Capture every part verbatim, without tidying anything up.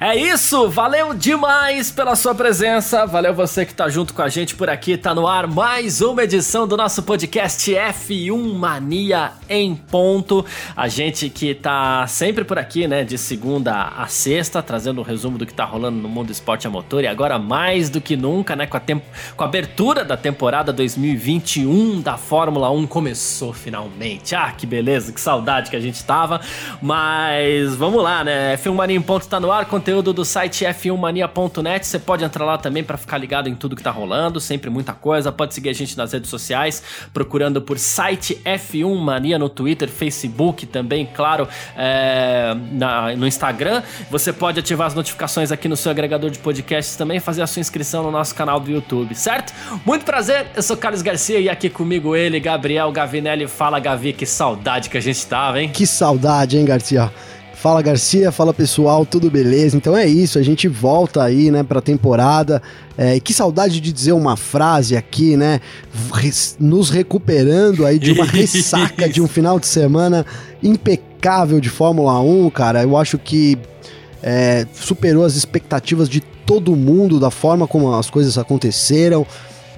É isso, valeu demais pela sua presença, valeu você que tá junto com a gente por aqui, tá no ar mais uma edição do nosso podcast F um Mania em ponto, a gente que tá sempre por aqui, né, de segunda a sexta, trazendo um resumo do que tá rolando no mundo do esporte a motor e agora mais do que nunca, né, com a, temp- com a abertura da temporada dois mil e vinte e um da Fórmula um começou finalmente, ah, que beleza, que saudade que a gente tava, mas vamos lá, né, F um Mania em ponto tá no ar, conteúdo do site f um mania ponto net, você pode entrar lá também para ficar ligado em tudo que tá rolando, sempre muita coisa, pode seguir a gente nas redes sociais, procurando por site F um Mania no Twitter, Facebook também, claro, é, na, no Instagram, você pode ativar as notificações aqui no seu agregador de podcasts também, fazer a sua inscrição no nosso canal do YouTube, certo? Muito prazer, eu sou Carlos Garcia e aqui comigo ele, Gabriel Gavinelli, fala Gavi, que saudade que a gente tava, hein? Que saudade, hein, Garcia? Fala Garcia, fala pessoal, tudo beleza? Então é isso, a gente volta aí, né, pra temporada, é, e que saudade de dizer uma frase aqui, né, nos recuperando aí de uma ressaca de um final de semana impecável de Fórmula um, cara, eu acho que é, superou as expectativas de todo mundo, da forma como as coisas aconteceram,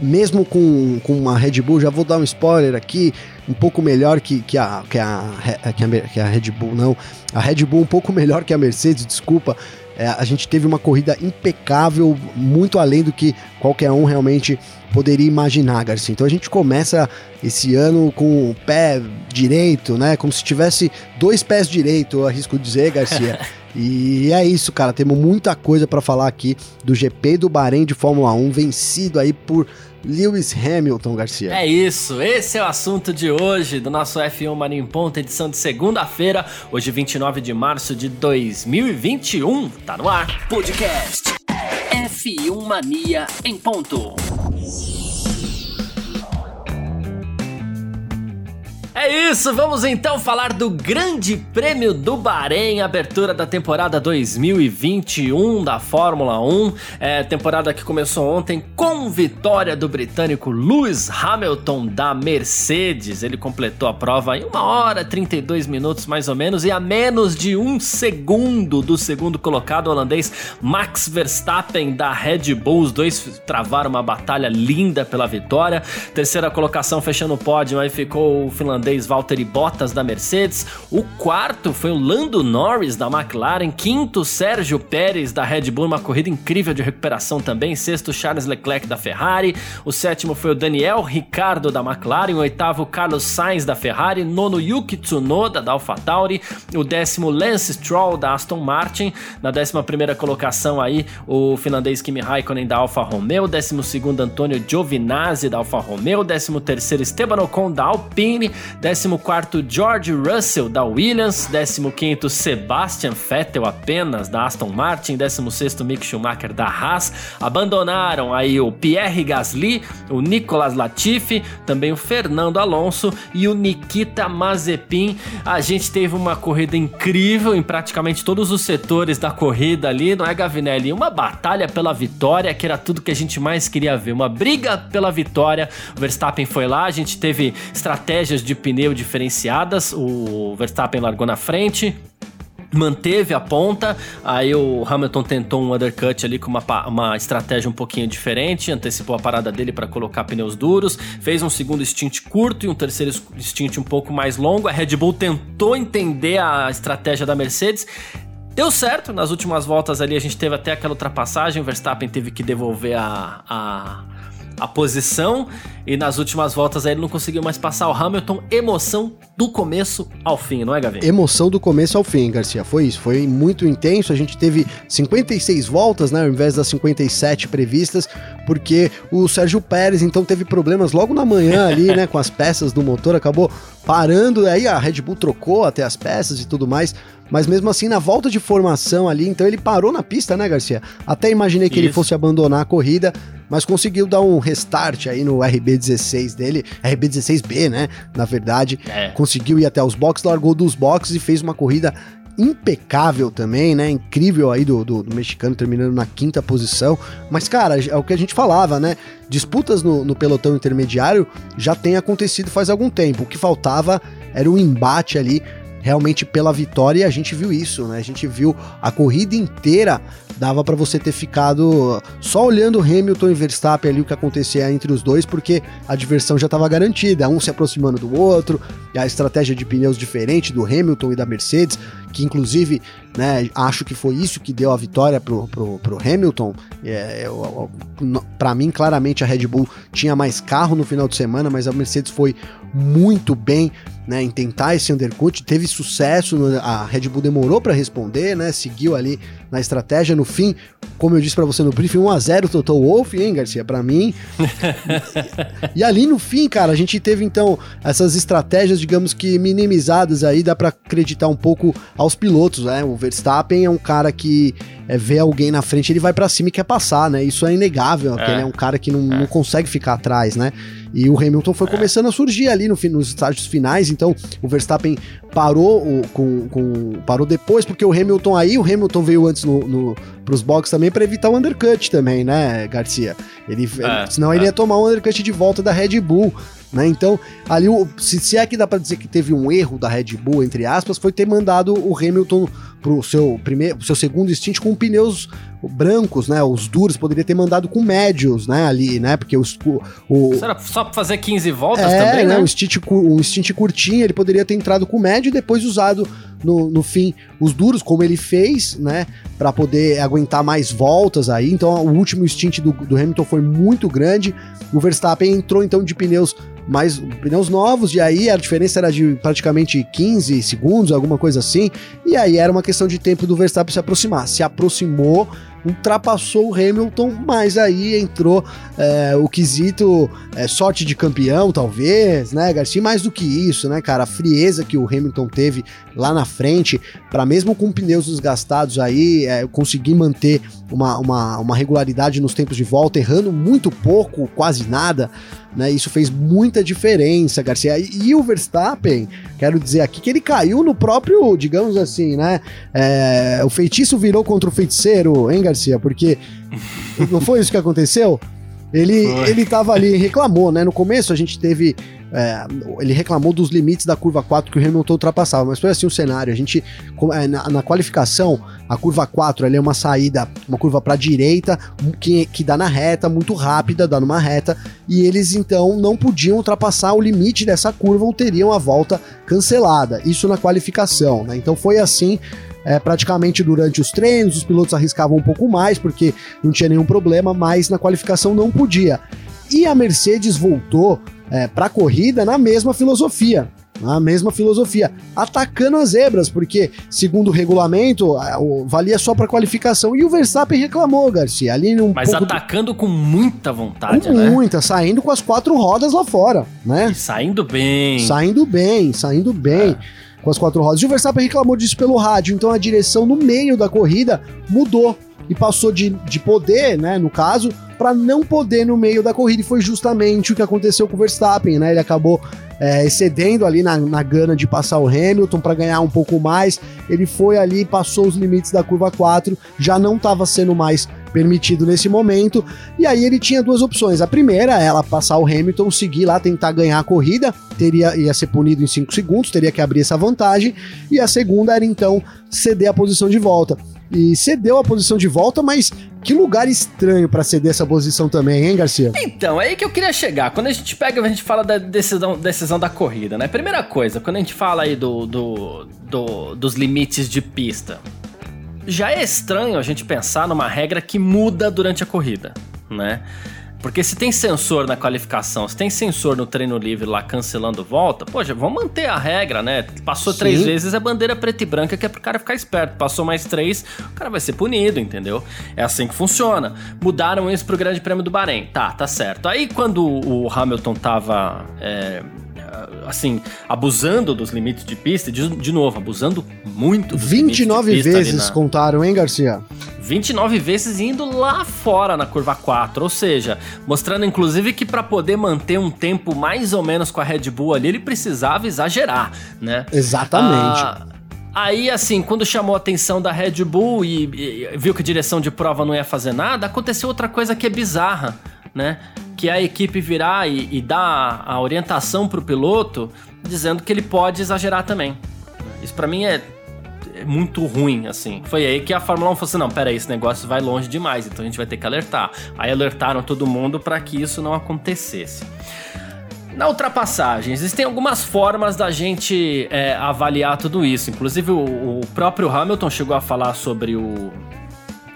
mesmo com, com uma Red Bull, já vou dar um spoiler aqui, um pouco melhor que, que, a, que, a, que, a, que a Red Bull, não, a Red Bull um pouco melhor que a Mercedes, desculpa, é, a gente teve uma corrida impecável, muito além do que qualquer um realmente poderia imaginar, Garcia, então a gente começa esse ano com o pé direito, né, como se tivesse dois pés direito, eu arrisco dizer, Garcia, e é isso, cara, temos muita coisa para falar aqui do G P do Bahrein de Fórmula um, vencido aí por Lewis Hamilton, Garcia. É isso, esse é o assunto de hoje do nosso F um Mania em Ponto, edição de segunda-feira, hoje vinte e nove de março de dois mil e vinte e um, tá no ar. Podcast F um Mania em Ponto. É isso, vamos então falar do Grande Prêmio do Bahrein, abertura da temporada dois mil e vinte e um da Fórmula um, é, temporada que começou ontem com vitória do britânico Lewis Hamilton da Mercedes, ele completou a prova em uma hora e trinta e dois minutos mais ou menos e a menos de um segundo do segundo colocado holandês Max Verstappen da Red Bull, os dois travaram uma batalha linda pela vitória, terceira colocação fechando o pódio, aí ficou o finlandês Valtteri Bottas da Mercedes, o quarto foi o Lando Norris da McLaren, quinto Sérgio Pérez da Red Bull, uma corrida incrível de recuperação também, sexto Charles Leclerc da Ferrari, o sétimo foi o Daniel Ricciardo da McLaren, o oitavo Carlos Sainz da Ferrari, nono Yuki Tsunoda da AlphaTauri, o décimo Lance Stroll da Aston Martin, na décima primeira colocação aí o finlandês Kimi Raikkonen da Alfa Romeo, décimo segundo Antônio Giovinazzi da Alfa Romeo, décimo terceiro Esteban Ocon da Alpine, décimo quarto George Russell da Williams, décimo quinto Sebastian Vettel apenas da Aston Martin, décimo sexto Mick Schumacher da Haas, abandonaram aí o Pierre Gasly, o Nicolas Latifi, também o Fernando Alonso e o Nikita Mazepin. A gente teve uma corrida incrível em praticamente todos os setores da corrida ali, não é, Gavinelli? Uma batalha pela vitória, que era tudo que a gente mais queria ver, uma briga pela vitória. O Verstappen foi lá, a gente teve estratégias de de pneu diferenciadas, o Verstappen largou na frente, manteve a ponta, aí o Hamilton tentou um undercut ali com uma, uma estratégia um pouquinho diferente, antecipou a parada dele para colocar pneus duros, fez um segundo stint curto e um terceiro stint um pouco mais longo, a Red Bull tentou entender a estratégia da Mercedes, deu certo, nas últimas voltas ali a gente teve até aquela ultrapassagem, o Verstappen teve que devolver a... a a posição, e nas últimas voltas aí ele não conseguiu mais passar o Hamilton. Emoção do começo ao fim, não é, Gavi? Emoção do começo ao fim, Garcia, foi isso, foi muito intenso, a gente teve cinquenta e seis voltas, né, ao invés das cinquenta e sete previstas, porque o Sérgio Pérez, então, teve problemas logo na manhã ali, né, com as peças do motor, acabou parando, aí a Red Bull trocou até as peças e tudo mais, mas mesmo assim, na volta de formação ali, então ele parou na pista, né, Garcia? Até imaginei que isso. Ele fosse abandonar a corrida, mas conseguiu dar um restart aí no R B R B dezesseis dele, R B dezesseis B, né, na verdade, é. conseguiu ir até os boxes, largou dos boxes e fez uma corrida impecável também, né, incrível aí do, do, do mexicano, terminando na quinta posição. Mas, cara, é o que a gente falava, né, disputas no, no pelotão intermediário já tem acontecido faz algum tempo, o que faltava era um embate ali, realmente pela vitória, e a gente viu isso, né, a gente viu a corrida inteira, dava pra você ter ficado só olhando Hamilton e Verstappen ali, o que acontecia entre os dois, porque a diversão já estava garantida, um se aproximando do outro, e a estratégia de pneus diferente do Hamilton e da Mercedes, que inclusive, né, acho que foi isso que deu a vitória pro, pro, pro Hamilton. É, eu, eu, pra mim, claramente, a Red Bull tinha mais carro no final de semana, mas a Mercedes foi muito bem, né, em tentar esse undercut, teve sucesso, a Red Bull demorou para responder, né, seguiu ali na estratégia, no fim, como eu disse para você no briefing, um a zero Toto Wolff, hein, Garcia, para mim, e, e ali no fim, cara, a gente teve então essas estratégias, digamos que minimizadas aí, dá para acreditar um pouco aos pilotos, né, o Verstappen é um cara que é, vê alguém na frente, ele vai para cima e quer passar, né, isso é inegável, é, ele é um cara que não, é. não consegue ficar atrás, né, e o Hamilton foi é. começando a surgir ali no, nos estágios finais, então o Verstappen parou, o, com, com, parou depois, porque o Hamilton aí, o Hamilton veio antes no, no, pros boxes também, para evitar o undercut também, né, Garcia, ele, é. ele, senão é. ele ia tomar o undercut de volta da Red Bull, né, então ali, o, se, se é que dá para dizer que teve um erro da Red Bull, entre aspas, foi ter mandado o Hamilton pro seu primeiro, seu segundo stint com pneus brancos, né, os duros, poderia ter mandado com médios, né, ali, né, porque os, o... Será só pra fazer quinze voltas é, também, né? né? Um stint, um stint curtinho, ele poderia ter entrado com médio e depois usado no, no fim os duros, como ele fez, né, pra poder aguentar mais voltas aí, então o último stint do, do Hamilton foi muito grande, o Verstappen entrou então de pneus mais pneus novos, e aí a diferença era de praticamente quinze segundos, alguma coisa assim, e aí era uma questão de tempo do Verstappen se aproximar, se aproximou, ultrapassou o Hamilton, mas aí entrou é, o quesito é, sorte de campeão, talvez, né, Garcia, mais do que isso, né, cara, a frieza que o Hamilton teve lá na frente, para mesmo com pneus desgastados aí, é, conseguir manter uma, uma, uma regularidade nos tempos de volta, errando muito pouco, quase nada, né, isso fez muita diferença, Garcia, e, e o Verstappen, quero dizer aqui que ele caiu no próprio, digamos assim, né, é, o feitiço virou contra o feiticeiro, hein, Garcia, porque não foi isso que aconteceu? Ele, ele tava ali, reclamou, né, no começo a gente teve, é, ele reclamou dos limites da curva quatro que o Hamilton ultrapassava, mas foi assim o cenário, a gente, na, na qualificação, a curva quatro, ela é uma saída, uma curva para a direita, que, que dá na reta, muito rápida, dá numa reta, e eles então não podiam ultrapassar o limite dessa curva ou teriam a volta cancelada, isso na qualificação, né, então foi assim. É, praticamente durante os treinos, os pilotos arriscavam um pouco mais, porque não tinha nenhum problema, mas na qualificação não podia. E a Mercedes voltou é, para a corrida na mesma filosofia, na mesma filosofia, atacando as zebras, porque, segundo o regulamento, valia só para qualificação. E o Verstappen reclamou, Garcia, ali um Mas pouco atacando do... com muita vontade, com né? muita, saindo com as quatro rodas lá fora, né? E saindo bem. Saindo bem, saindo bem. É. Com as quatro rodas. E o Verstappen reclamou disso pelo rádio, então a direção no meio da corrida mudou e passou de, de poder, né, no caso, para não poder no meio da corrida, e foi justamente o que aconteceu com o Verstappen, né, ele acabou é, excedendo ali na, na gana de passar o Hamilton para ganhar um pouco mais, ele foi ali, passou os limites da curva quatro, já não estava sendo mais permitido nesse momento, e aí ele tinha duas opções, a primeira, ela passar o Hamilton, seguir lá, tentar ganhar a corrida, teria, ia ser punido em cinco segundos, teria que abrir essa vantagem, e a segunda era então ceder a posição de volta, e cedeu a posição de volta, mas que lugar estranho pra ceder essa posição também, hein, Garcia? Então, é aí que eu queria chegar, quando a gente pega, a gente fala da decisão, decisão da corrida, né, primeira coisa, quando a gente fala aí do, do, do dos limites de pista, já é estranho a gente pensar numa regra que muda durante a corrida, né? Porque se tem sensor na qualificação, se tem sensor no treino livre lá cancelando volta, poxa, vamos manter a regra, né? Passou Sim. três vezes, é bandeira preta e branca, que é pro cara ficar esperto. Passou mais três, o cara vai ser punido, entendeu? É assim que funciona. Mudaram isso pro Grande Prêmio do Bahrein. Tá, tá certo. Aí quando o Hamilton tava... É... assim, abusando dos limites de pista, de, de novo, abusando muito dos vinte e nove limites de pista vezes na... contaram, hein, Garcia? vinte e nove vezes indo lá fora na curva quatro, ou seja, mostrando inclusive que para poder manter um tempo mais ou menos com a Red Bull ali, ele precisava exagerar, né? Exatamente. Ah, aí, assim, quando chamou a atenção da Red Bull e, e viu que a direção de prova não ia fazer nada, aconteceu outra coisa que é bizarra, né? Que a equipe virá e, e dá a orientação pro piloto, dizendo que ele pode exagerar também. Isso pra mim é, é muito ruim, assim. Foi aí que a Fórmula um falou assim, não, peraí, esse negócio vai longe demais, então a gente vai ter que alertar. Aí alertaram todo mundo para que isso não acontecesse. Na ultrapassagem, existem algumas formas da gente é, avaliar tudo isso. Inclusive o, o próprio Hamilton chegou a falar sobre o...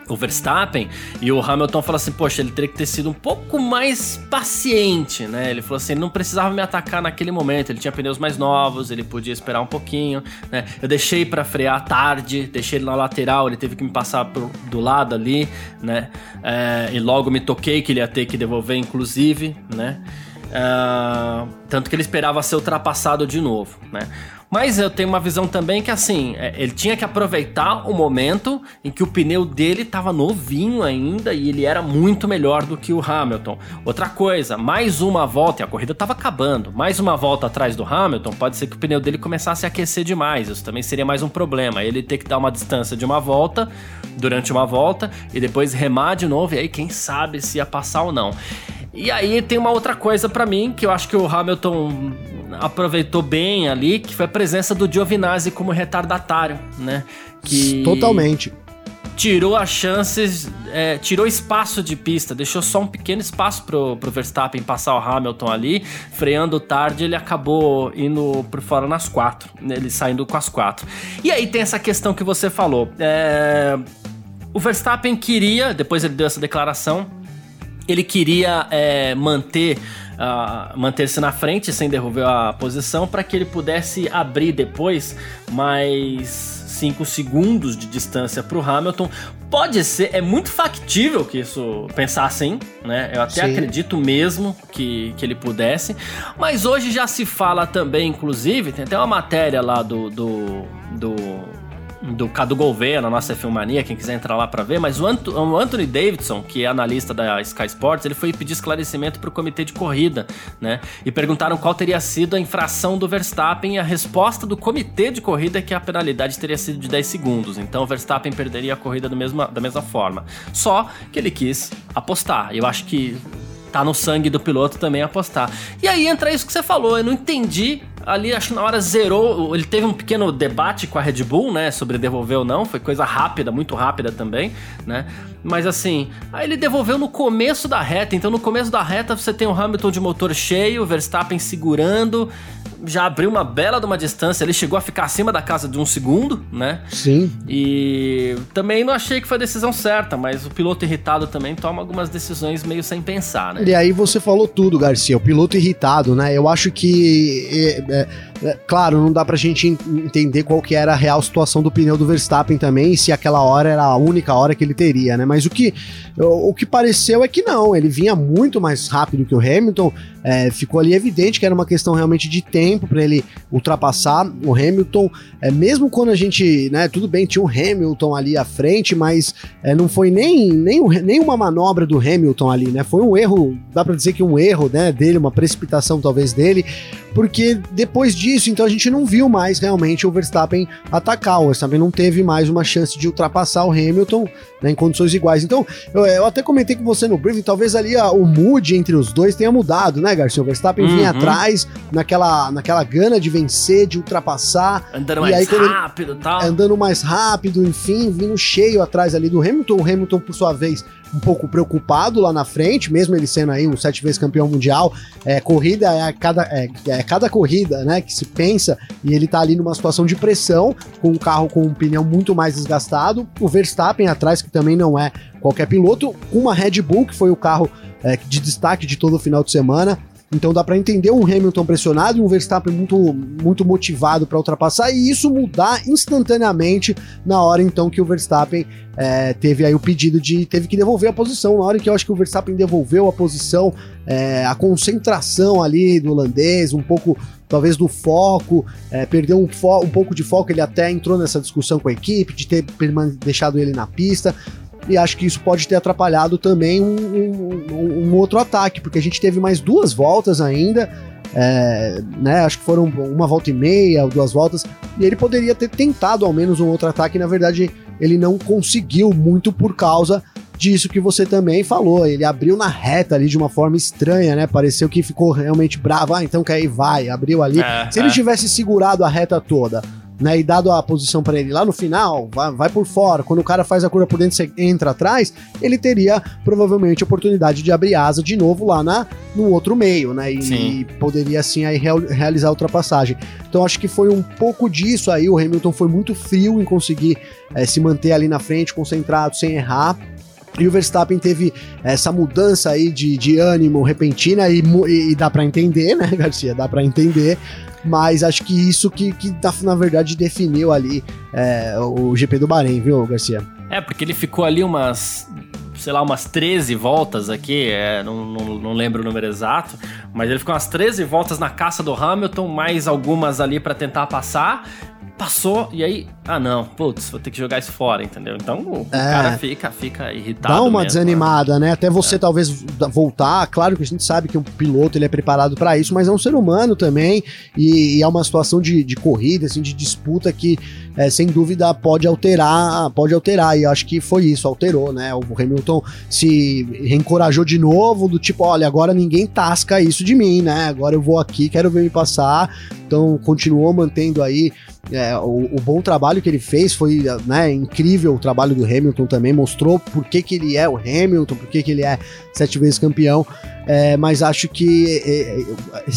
o Verstappen, e o Hamilton falou assim, poxa, ele teria que ter sido um pouco mais paciente, né? Ele falou assim, ele não precisava me atacar naquele momento, ele tinha pneus mais novos, ele podia esperar um pouquinho, né? Eu deixei pra frear tarde, deixei ele na lateral, ele teve que me passar pro, do lado ali, né? É, e logo me toquei que ele ia ter que devolver, inclusive, né? Uh, tanto que ele esperava ser ultrapassado de novo, né? Mas eu tenho uma visão também que, assim, ele tinha que aproveitar o momento em que o pneu dele estava novinho ainda e ele era muito melhor do que o Hamilton. Outra coisa, mais uma volta, e a corrida estava acabando, mais uma volta atrás do Hamilton, pode ser que o pneu dele começasse a aquecer demais, isso também seria mais um problema. Ele ter que dar uma distância de uma volta, durante uma volta, e depois remar de novo, e aí quem sabe se ia passar ou não. E aí tem uma outra coisa pra mim, que eu acho que o Hamilton aproveitou bem ali, que foi a presença do Giovinazzi como retardatário, né? Que totalmente tirou as chances, é, tirou espaço de pista, deixou só um pequeno espaço pro, pro Verstappen passar o Hamilton ali, freando tarde, ele acabou indo por fora nas quatro, ele saindo com as quatro. E aí tem essa questão que você falou, é, o Verstappen queria, depois ele deu essa declaração, ele queria é, manter, uh, manter-se na frente sem derrubar a posição para que ele pudesse abrir depois mais cinco segundos de distância para o Hamilton. Pode ser, é muito factível que isso pensassem, né? Eu até Sim. acredito mesmo que, que ele pudesse. Mas hoje já se fala também, inclusive, tem até uma matéria lá do... do, do do Cadu Gouveia, na nossa F um Mania, quem quiser entrar lá pra ver, mas o, Anto, o Anthony Davidson, que é analista da Sky Sports, ele foi pedir esclarecimento pro comitê de corrida, né, e perguntaram qual teria sido a infração do Verstappen, e a resposta do comitê de corrida é que a penalidade teria sido de dez segundos, então o Verstappen perderia a corrida do mesmo, da mesma forma, só que ele quis apostar, eu acho que tá no sangue do piloto também apostar. E aí entra isso que você falou, eu não entendi, ali acho que na hora zerou, ele teve um pequeno debate com a Red Bull, né, sobre devolver ou não, foi coisa rápida, muito rápida também, né, mas assim, aí ele devolveu no começo da reta, então no começo da reta você tem o Hamilton de motor cheio, o Verstappen segurando, já abriu uma bela de uma distância, ele chegou a ficar acima da casa de um segundo, né? Sim. E também não achei que foi a decisão certa, mas o piloto irritado também toma algumas decisões meio sem pensar, né? E aí você falou tudo, Garcia, o piloto irritado, né? Eu acho que, é, é, é, claro, não dá pra gente entender qual que era a real situação do pneu do Verstappen também, e se aquela hora era a única hora que ele teria, né? Mas o que, o, o que pareceu é que não, ele vinha muito mais rápido que o Hamilton, é, ficou ali evidente que era uma questão realmente de tempo, para ele ultrapassar o Hamilton, é, mesmo quando a gente, né, tudo bem, tinha o Hamilton ali à frente, mas é, não foi nem, nem, nem uma manobra do Hamilton ali, né, foi um erro, dá para dizer que um erro, né, dele, uma precipitação talvez dele, porque depois disso, então a gente não viu mais realmente o Verstappen atacar, o Verstappen não teve mais uma chance de ultrapassar o Hamilton, né, em condições iguais, então eu, eu até comentei com você no briefing, talvez ali a, o mood entre os dois tenha mudado, né, Garcia, o Verstappen uhum. vinha atrás naquela naquela gana de vencer, de ultrapassar, andando mais aí, rápido e tal, andando mais rápido, enfim, vindo cheio atrás ali do Hamilton, o Hamilton por sua vez um pouco preocupado lá na frente, mesmo ele sendo aí um sete vezes campeão mundial, é, corrida é cada, é, é cada corrida, né, que se pensa, e ele tá ali numa situação de pressão, com um carro com um pneu muito mais desgastado, o Verstappen atrás, que também não é qualquer piloto, uma Red Bull, que foi o carro é, de destaque de todo o final de semana, Então dá para entender um Hamilton pressionado e um Verstappen muito, muito motivado para ultrapassar, e isso mudar instantaneamente na hora então que o Verstappen é, teve aí o pedido de, teve que devolver a posição. Na hora que eu acho que o Verstappen devolveu a posição, é, a concentração ali do holandês, um pouco talvez do foco, é, perdeu um, fo um pouco de foco, ele até entrou nessa discussão com a equipe, de ter deixado ele na pista, e acho que isso pode ter atrapalhado também um, um, um outro ataque, porque a gente teve mais duas voltas ainda, é, né, acho que foram uma volta e meia, duas voltas, e ele poderia ter tentado ao menos um outro ataque, e na verdade ele não conseguiu muito por causa disso que você também falou, ele abriu na reta ali de uma forma estranha, né, pareceu que ficou realmente bravo, ah, então que aí vai, abriu ali, uh-huh. Se ele tivesse segurado a reta toda, né, e dado a posição para ele lá no final, vai, vai por fora, quando o cara faz a curva por dentro, você entra atrás, ele teria provavelmente a oportunidade de abrir asa de novo lá na, no outro meio, né, e, e poderia assim aí real, realizar a ultrapassagem. Então acho que foi um pouco disso aí, o Hamilton foi muito frio em conseguir é, se manter ali na frente, concentrado, sem errar. E o Verstappen teve essa mudança aí de, de ânimo repentina e, e, e dá para entender, né, Garcia? Dá para entender, mas acho que isso que, que na verdade definiu ali é, o G P do Bahrein, viu, Garcia? É, porque ele ficou ali umas, sei lá, umas treze voltas aqui, é, não, não, não lembro o número exato, mas ele ficou umas treze voltas na caça do Hamilton, mais algumas ali para tentar passar. Passou, e aí, ah não, putz, vou ter que jogar isso fora, entendeu? Então o é, cara fica, fica irritado. Dá uma mesmo, desanimada, né? né? Até você é. talvez voltar, claro que a gente sabe que um piloto ele é preparado para isso, mas é um ser humano também, e, e é uma situação de, de corrida, assim, de disputa que é, sem dúvida pode alterar, pode alterar, e eu acho que foi isso, alterou, né? O Hamilton se reencorajou de novo, do tipo, olha, agora ninguém tasca isso de mim, né? Agora eu vou aqui, quero ver me passar, então continuou mantendo aí É, o, o bom trabalho que ele fez, foi, né, incrível o trabalho do Hamilton também, mostrou por que que ele é o Hamilton, por que que ele é sete vezes campeão, é, mas acho que é,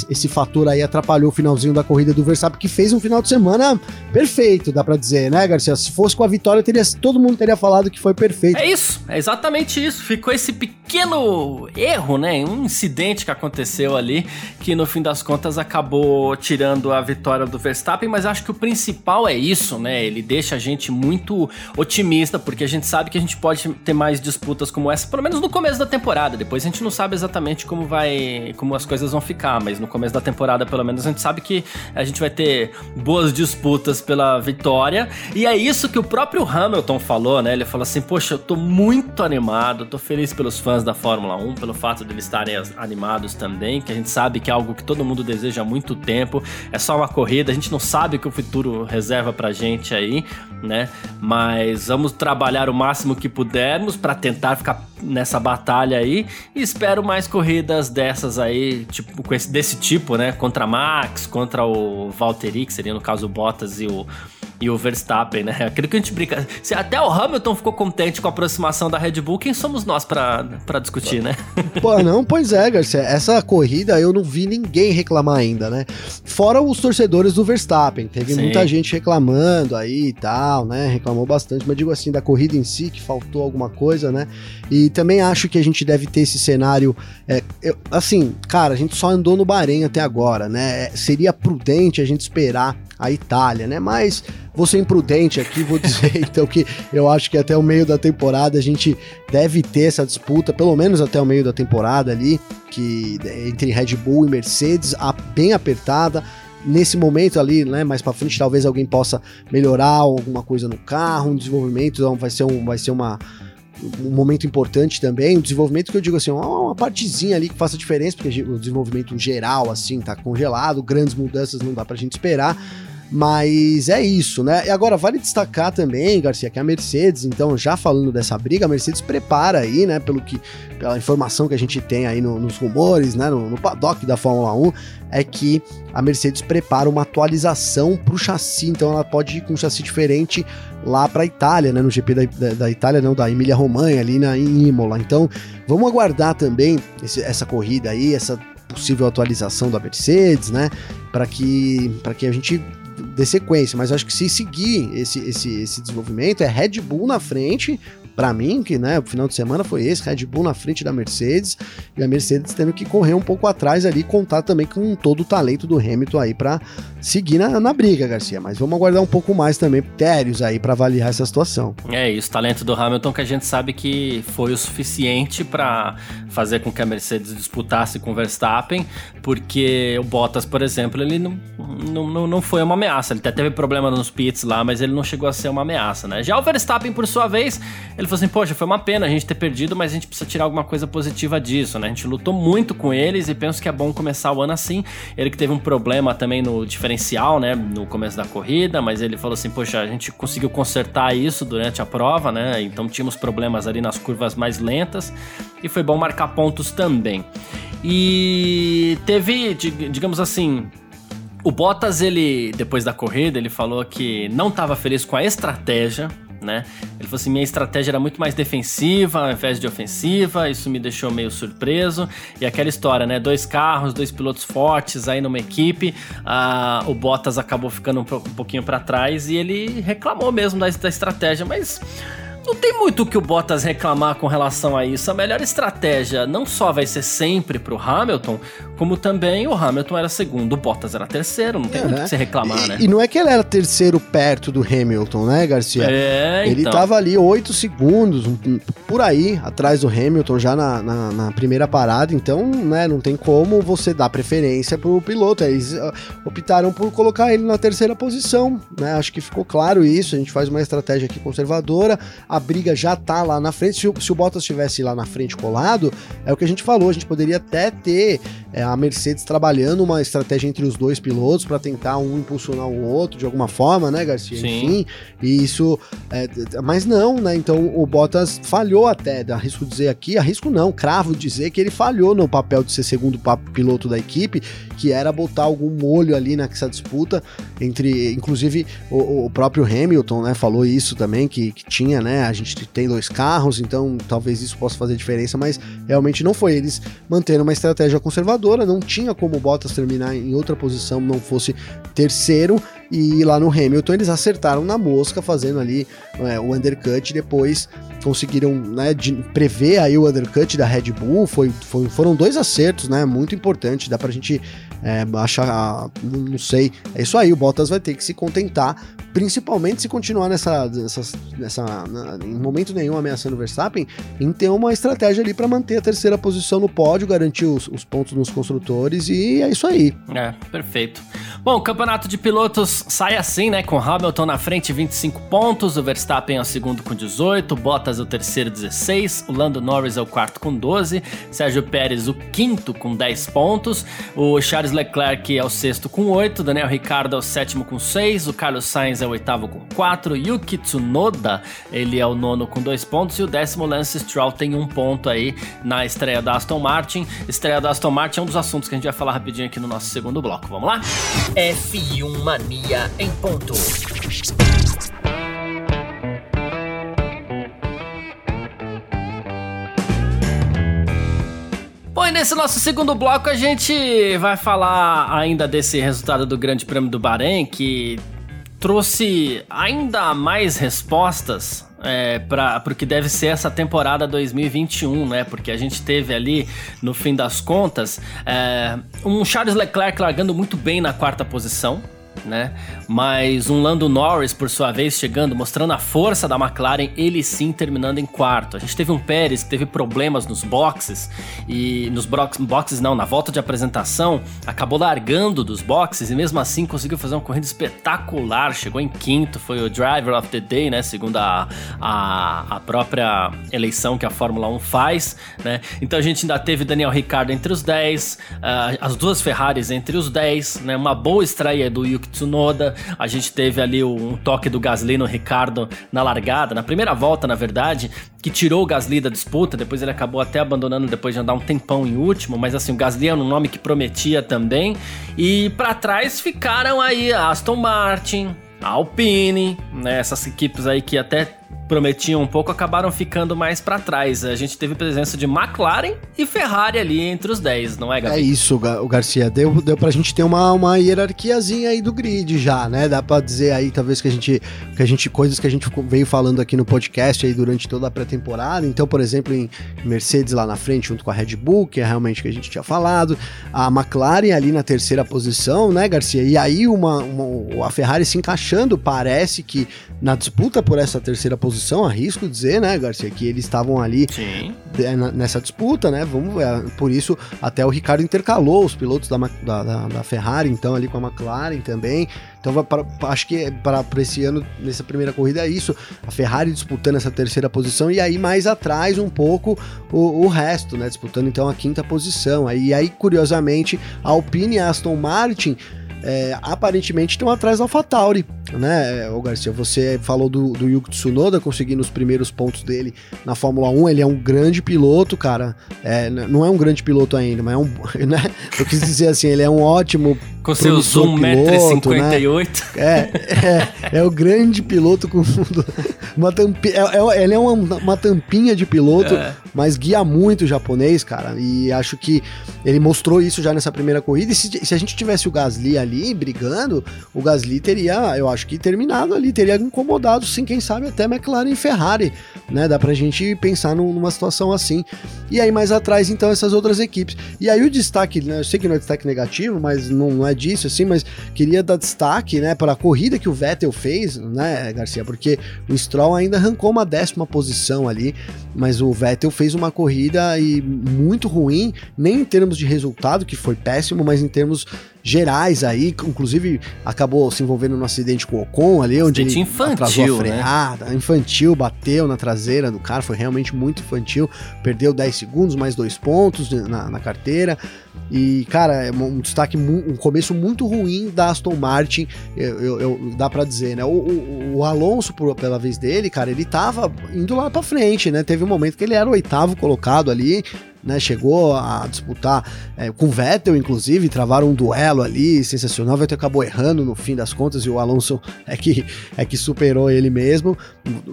esse fator aí atrapalhou o finalzinho da corrida do Verstappen, que fez um final de semana perfeito, dá pra dizer, né, Garcia? Se fosse com a vitória, teria, todo mundo teria falado que foi perfeito. É isso, é exatamente isso, ficou esse pequeno erro, né, um incidente que aconteceu ali, que no fim das contas acabou tirando a vitória do Verstappen, mas acho que o principal O principal é isso, né? Ele deixa a gente muito otimista, porque a gente sabe que a gente pode ter mais disputas como essa, pelo menos no começo da temporada. Depois a gente não sabe exatamente como vai, como as coisas vão ficar, mas no começo da temporada, pelo menos, a gente sabe que a gente vai ter boas disputas pela vitória. E é isso que o próprio Hamilton falou, né? Ele falou assim, poxa, eu tô muito animado, tô feliz pelos fãs da Fórmula um, pelo fato de eles estarem animados também, que a gente sabe que é algo que todo mundo deseja há muito tempo. É só uma corrida, a gente não sabe o que o futuro reserva pra gente aí, né? Mas vamos trabalhar o máximo que pudermos pra tentar ficar nessa batalha aí, e espero mais corridas dessas aí, tipo, com esse, desse tipo, né? Contra Max, contra o Valtteri, que seria no caso o Bottas e o E o Verstappen, né? Aquilo que a gente brinca. Se até o Hamilton ficou contente com a aproximação da Red Bull, quem somos nós pra, pra discutir, né? Pô, não, pois é, Garcia. Essa corrida eu não vi ninguém reclamar ainda, né? Fora os torcedores do Verstappen. Teve Sim. muita gente reclamando aí e tal, né? Reclamou bastante, mas digo assim, da corrida em si, que faltou alguma coisa, né? E também acho que a gente deve ter esse cenário. É, eu, assim, cara, a gente só andou no Bahrein até agora, né? Seria prudente a gente esperar a Itália, né? Mas vou ser imprudente aqui, vou dizer então que eu acho que até o meio da temporada a gente deve ter essa disputa, pelo menos até o meio da temporada ali, que entre Red Bull e Mercedes, a, bem apertada. Nesse momento ali, né, mais pra frente, talvez alguém possa melhorar alguma coisa no carro, um desenvolvimento, então vai ser, um, vai ser uma... um momento importante também, um desenvolvimento que eu digo assim, uma partezinha ali que faça diferença, porque o desenvolvimento geral, assim, tá congelado, grandes mudanças não dá pra gente esperar, mas é isso, né? E agora vale destacar também, Garcia, que a Mercedes, então, já falando dessa briga, a Mercedes prepara aí, né, pelo que, pela informação que a gente tem aí no, nos rumores, né, no, no paddock da Fórmula um, é que a Mercedes prepara uma atualização pro chassi, então ela pode ir com um chassi diferente lá pra Itália, né, no G P da, da, da Itália, não, da Emília-Romanha, ali na, em Imola. Então, vamos aguardar também esse, essa corrida aí, essa possível atualização da Mercedes, né, para que, para que a gente de sequência, mas acho que se seguir esse, esse, esse desenvolvimento, é Red Bull na frente, Para mim, que né, o final de semana foi esse, Red Bull na frente da Mercedes, e a Mercedes tendo que correr um pouco atrás ali, contar também com todo o talento do Hamilton aí para seguir na, na briga, Garcia. Mas vamos aguardar um pouco mais também, térios aí, para avaliar essa situação. É, e os talentos do Hamilton que a gente sabe que foi o suficiente para fazer com que a Mercedes disputasse com o Verstappen, porque o Bottas, por exemplo, ele não, não, não foi uma ameaça, ele até teve problema nos pits lá, mas ele não chegou a ser uma ameaça, né? Já o Verstappen, por sua vez, ele falou assim, poxa, foi uma pena a gente ter perdido, mas a gente precisa tirar alguma coisa positiva disso, né? A gente lutou muito com eles e penso que é bom começar o ano assim. Ele que teve um problema também no diferencial, né, no começo da corrida, mas ele falou assim, poxa, a gente conseguiu consertar isso durante a prova, né? Então tínhamos problemas ali nas curvas mais lentas e foi bom marcar pontos também. E teve, digamos assim, o Bottas, ele, depois da corrida, ele falou que não estava feliz com a estratégia, né? Ele falou assim, minha estratégia era muito mais defensiva ao invés de ofensiva, isso me deixou meio surpreso. E aquela história, né? Dois carros, dois pilotos fortes aí numa equipe, ah, o Bottas acabou ficando um, pro, um pouquinho para trás e ele reclamou mesmo da, da estratégia, mas... não tem muito o que o Bottas reclamar com relação a isso. A melhor estratégia não só vai ser sempre pro Hamilton, como também o Hamilton era segundo, o Bottas era terceiro, não tem é, muito o que você reclamar, e, né? E não é que ele era terceiro perto do Hamilton, né, Garcia? É, ele então. tava ali oito segundos, por aí, atrás do Hamilton, já na, na, na primeira parada, então, né, não tem como você dar preferência pro piloto. Eles optaram por colocar ele na terceira posição, né? Acho que ficou claro isso, a gente faz uma estratégia aqui conservadora, a briga já tá lá na frente. Se o, se o Bottas estivesse lá na frente colado, é o que a gente falou, a gente poderia até ter é, a Mercedes trabalhando uma estratégia entre os dois pilotos para tentar um impulsionar o outro de alguma forma, né, Garcia? Sim. Enfim, e isso... É, mas não, né, então o Bottas falhou até, arrisco dizer aqui, arrisco não, cravo dizer que ele falhou no papel de ser segundo piloto da equipe, que era botar algum molho ali nessa disputa entre, inclusive, o, o próprio Hamilton, né, falou isso também, que, que tinha, né, a gente tem dois carros, então talvez isso possa fazer diferença, mas realmente não foi. Eles manteram uma estratégia conservadora, não tinha como o Bottas terminar em outra posição, não fosse terceiro, e lá no Hamilton eles acertaram na mosca, fazendo ali é, o undercut, depois conseguiram, né, de prever aí o undercut da Red Bull. Foi, foi, foram dois acertos, né, muito importante, dá pra gente é, achar, não sei, é isso aí, o Bottas vai ter que se contentar, principalmente se continuar nessa, nessa, nessa na, em momento nenhum ameaçando o Verstappen, em ter uma estratégia ali pra manter a terceira posição no pódio, garantir os, os pontos nos construtores, e é isso aí. É, perfeito. Bom, o campeonato de pilotos sai assim, né, com Hamilton na frente, vinte e cinco pontos, o Verstappen é o segundo com dezoito, o Bottas é o terceiro, dezesseis, o Lando Norris é o quarto com doze, Sérgio Pérez o quinto com dez pontos, o Charles Leclerc é o sexto com oito, Daniel Ricciardo é o sétimo com seis, o Carlos Sainz é o oitavo com quatro, Yuki Tsunoda, ele é o nono com dois pontos, e o décimo Lance Stroll tem um ponto aí na estreia da Aston Martin. Estreia da Aston Martin é um dos assuntos que a gente vai falar rapidinho aqui no nosso segundo bloco, vamos lá? F um Mania em ponto. Bom, e nesse nosso segundo bloco a gente vai falar ainda desse resultado do Grande Prêmio do Bahrein, que trouxe ainda mais respostas É, para o que deve ser essa temporada dois mil e vinte e um, né? Porque a gente teve ali, no fim das contas, é, um Charles Leclerc largando muito bem na quarta posição, né? Mas um Lando Norris, por sua vez, chegando, mostrando a força da McLaren, ele sim terminando em quarto. A gente teve um Pérez que teve problemas nos boxes, e nos boxes não, na volta de apresentação, acabou largando dos boxes e mesmo assim conseguiu fazer uma corrida espetacular, chegou em quinto, foi o Driver of the Day, né? Segundo a, a, a própria eleição que a Fórmula um faz, né? Então a gente ainda teve Daniel Ricciardo entre os dez, uh, as duas Ferraris entre os dez, né? Uma boa estreia do Yuki Tsunoda, a gente teve ali um toque do Gasly no Ricciardo na largada, na primeira volta, na verdade, que tirou o Gasly da disputa, depois ele acabou até abandonando depois de andar um tempão em último, mas assim, o Gasly era um nome que prometia também, e para trás ficaram aí a Aston Martin, a Alpine, né, essas equipes aí que até prometiam um pouco acabaram ficando mais para trás. A gente teve presença de McLaren e Ferrari ali entre os dez, não é, Gabi? É isso, o Garcia. Deu, deu pra gente ter uma, uma hierarquiazinha aí do grid já, né? Dá pra dizer aí, talvez, que a gente, que a gente coisas que a gente veio falando aqui no podcast aí durante toda a pré-temporada. Então, por exemplo, em Mercedes lá na frente, junto com a Red Bull, que é realmente o que a gente tinha falado. A McLaren ali na terceira posição, né, Garcia? E aí uma, uma, a Ferrari se encaixando, parece que na disputa por essa terceira posição, arrisco dizer, né, Garcia, que eles estavam ali nessa disputa, né, vamos ver, por isso até o Ricardo intercalou os pilotos da, da, da Ferrari, então ali com a McLaren também, então pra, acho que para esse ano, nessa primeira corrida é isso, a Ferrari disputando essa terceira posição e aí mais atrás um pouco o, o resto, né, disputando então a quinta posição, aí, e aí curiosamente a Alpine e a Aston Martin É, aparentemente estão atrás da AlphaTauri, né, o Garcia? Você falou do, do Yuki Tsunoda conseguindo os primeiros pontos dele na Fórmula um. Ele é um grande piloto, cara. É, não é um grande piloto ainda, mas é um. Né? Eu quis dizer assim, ele é um ótimo. Com seu zoom um cinquenta e oito. Né? É, é, é o grande piloto com uma tampinha. É, é, ele é uma, uma tampinha de piloto, é. mas guia muito o japonês, cara. E acho que ele mostrou isso já nessa primeira corrida. E se, se a gente tivesse o Gasly ali brigando, o Gasly teria, eu acho que terminado ali, teria incomodado, sim, quem sabe até McLaren e Ferrari, né? Dá pra gente pensar num, numa situação assim. E aí mais atrás, então, essas outras equipes. E aí o destaque, né? Eu sei que não é destaque negativo, mas não, não é disso, assim, mas queria dar destaque, né, para a corrida que o Vettel fez, né, Garcia, porque o Stroll ainda arrancou uma décima posição ali, mas o Vettel fez uma corrida e muito ruim, nem em termos de resultado, que foi péssimo, mas em termos gerais aí, inclusive acabou se envolvendo num acidente com o Ocon ali, onde ele atrasou a freada, né? Infantil, bateu na traseira do cara, foi realmente muito infantil, perdeu dez segundos, mais dois pontos na, na carteira, e cara, um destaque, um começo muito ruim da Aston Martin, eu, eu, eu, dá pra dizer, né, o, o, o Alonso, por, pela vez dele, cara, ele tava indo lá pra frente, né, teve um momento que ele era o oitavo colocado ali, né, chegou a disputar é, com o Vettel, inclusive, travaram um duelo ali, sensacional, o Vettel acabou errando no fim das contas, e o Alonso é que, é que superou ele mesmo,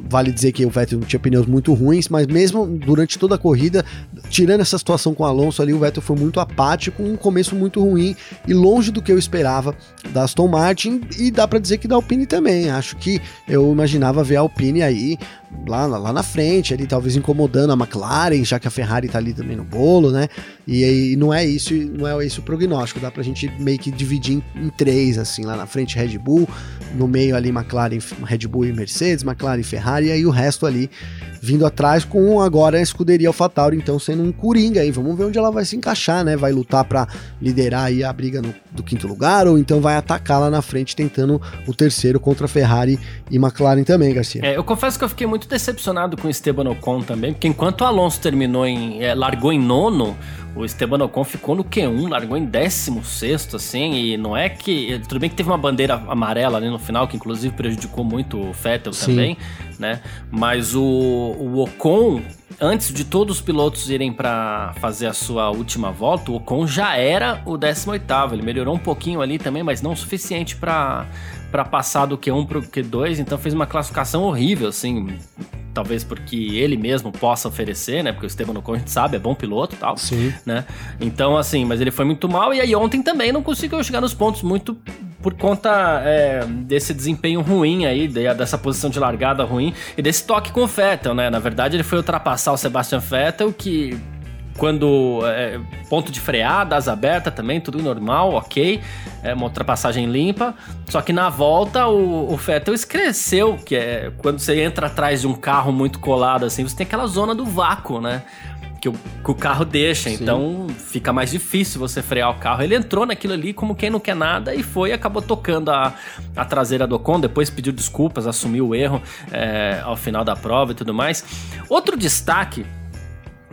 vale dizer que o Vettel tinha pneus muito ruins, mas mesmo durante toda a corrida, tirando essa situação com o Alonso ali, o Vettel foi muito apático, um começo muito ruim, e longe do que eu esperava da Aston Martin, e dá pra dizer que da Alpine também, acho que eu imaginava ver a Alpine aí, Lá, lá na frente, ali talvez incomodando a McLaren, já que a Ferrari tá ali também no bolo, né, e aí não é isso, não é esse o prognóstico, dá pra gente meio que dividir em, em três, assim, lá na frente Red Bull, no meio ali McLaren, Red Bull e Mercedes, McLaren e Ferrari, e aí o resto ali vindo atrás com agora a escuderia AlphaTauri, então sendo um coringa aí, vamos ver onde ela vai se encaixar, né, vai lutar pra liderar aí a briga no, do quinto lugar, ou então vai atacar lá na frente tentando o terceiro contra a Ferrari e McLaren também, Garcia. É, eu confesso que eu fiquei muito decepcionado com o Esteban Ocon também, porque enquanto o Alonso terminou em, é, largou em nono, o Esteban Ocon ficou no Q um, largou em décimo sexto, assim, e não é que... Tudo bem que teve uma bandeira amarela ali no final, que inclusive prejudicou muito o Vettel também, né? Mas o, o Ocon, antes de todos os pilotos irem para fazer a sua última volta, o Ocon já era o décimo oitavo, ele melhorou um pouquinho ali também, mas não o suficiente para... para passar do Q um para o Q dois, então fez uma classificação horrível, assim, talvez porque ele mesmo possa oferecer, né, porque o Esteban Ocon, a gente sabe, é bom piloto e tal, sim, né, então assim, mas ele foi muito mal, e aí ontem também não conseguiu chegar nos pontos muito por conta é, desse desempenho ruim aí, dessa posição de largada ruim, e desse toque com o Vettel, né, na verdade ele foi ultrapassar o Sebastian Vettel, que quando é, ponto de freada, asa aberta também, tudo normal, ok, é uma ultrapassagem limpa, só que na volta o, o Vettel esqueceu, que é quando você entra atrás de um carro muito colado assim, você tem aquela zona do vácuo, né, que o, que o carro deixa, sim, então fica mais difícil você frear o carro, ele entrou naquilo ali como quem não quer nada e foi, acabou tocando a, a traseira do Ocon, depois pediu desculpas, assumiu o erro é, ao final da prova e tudo mais. Outro destaque,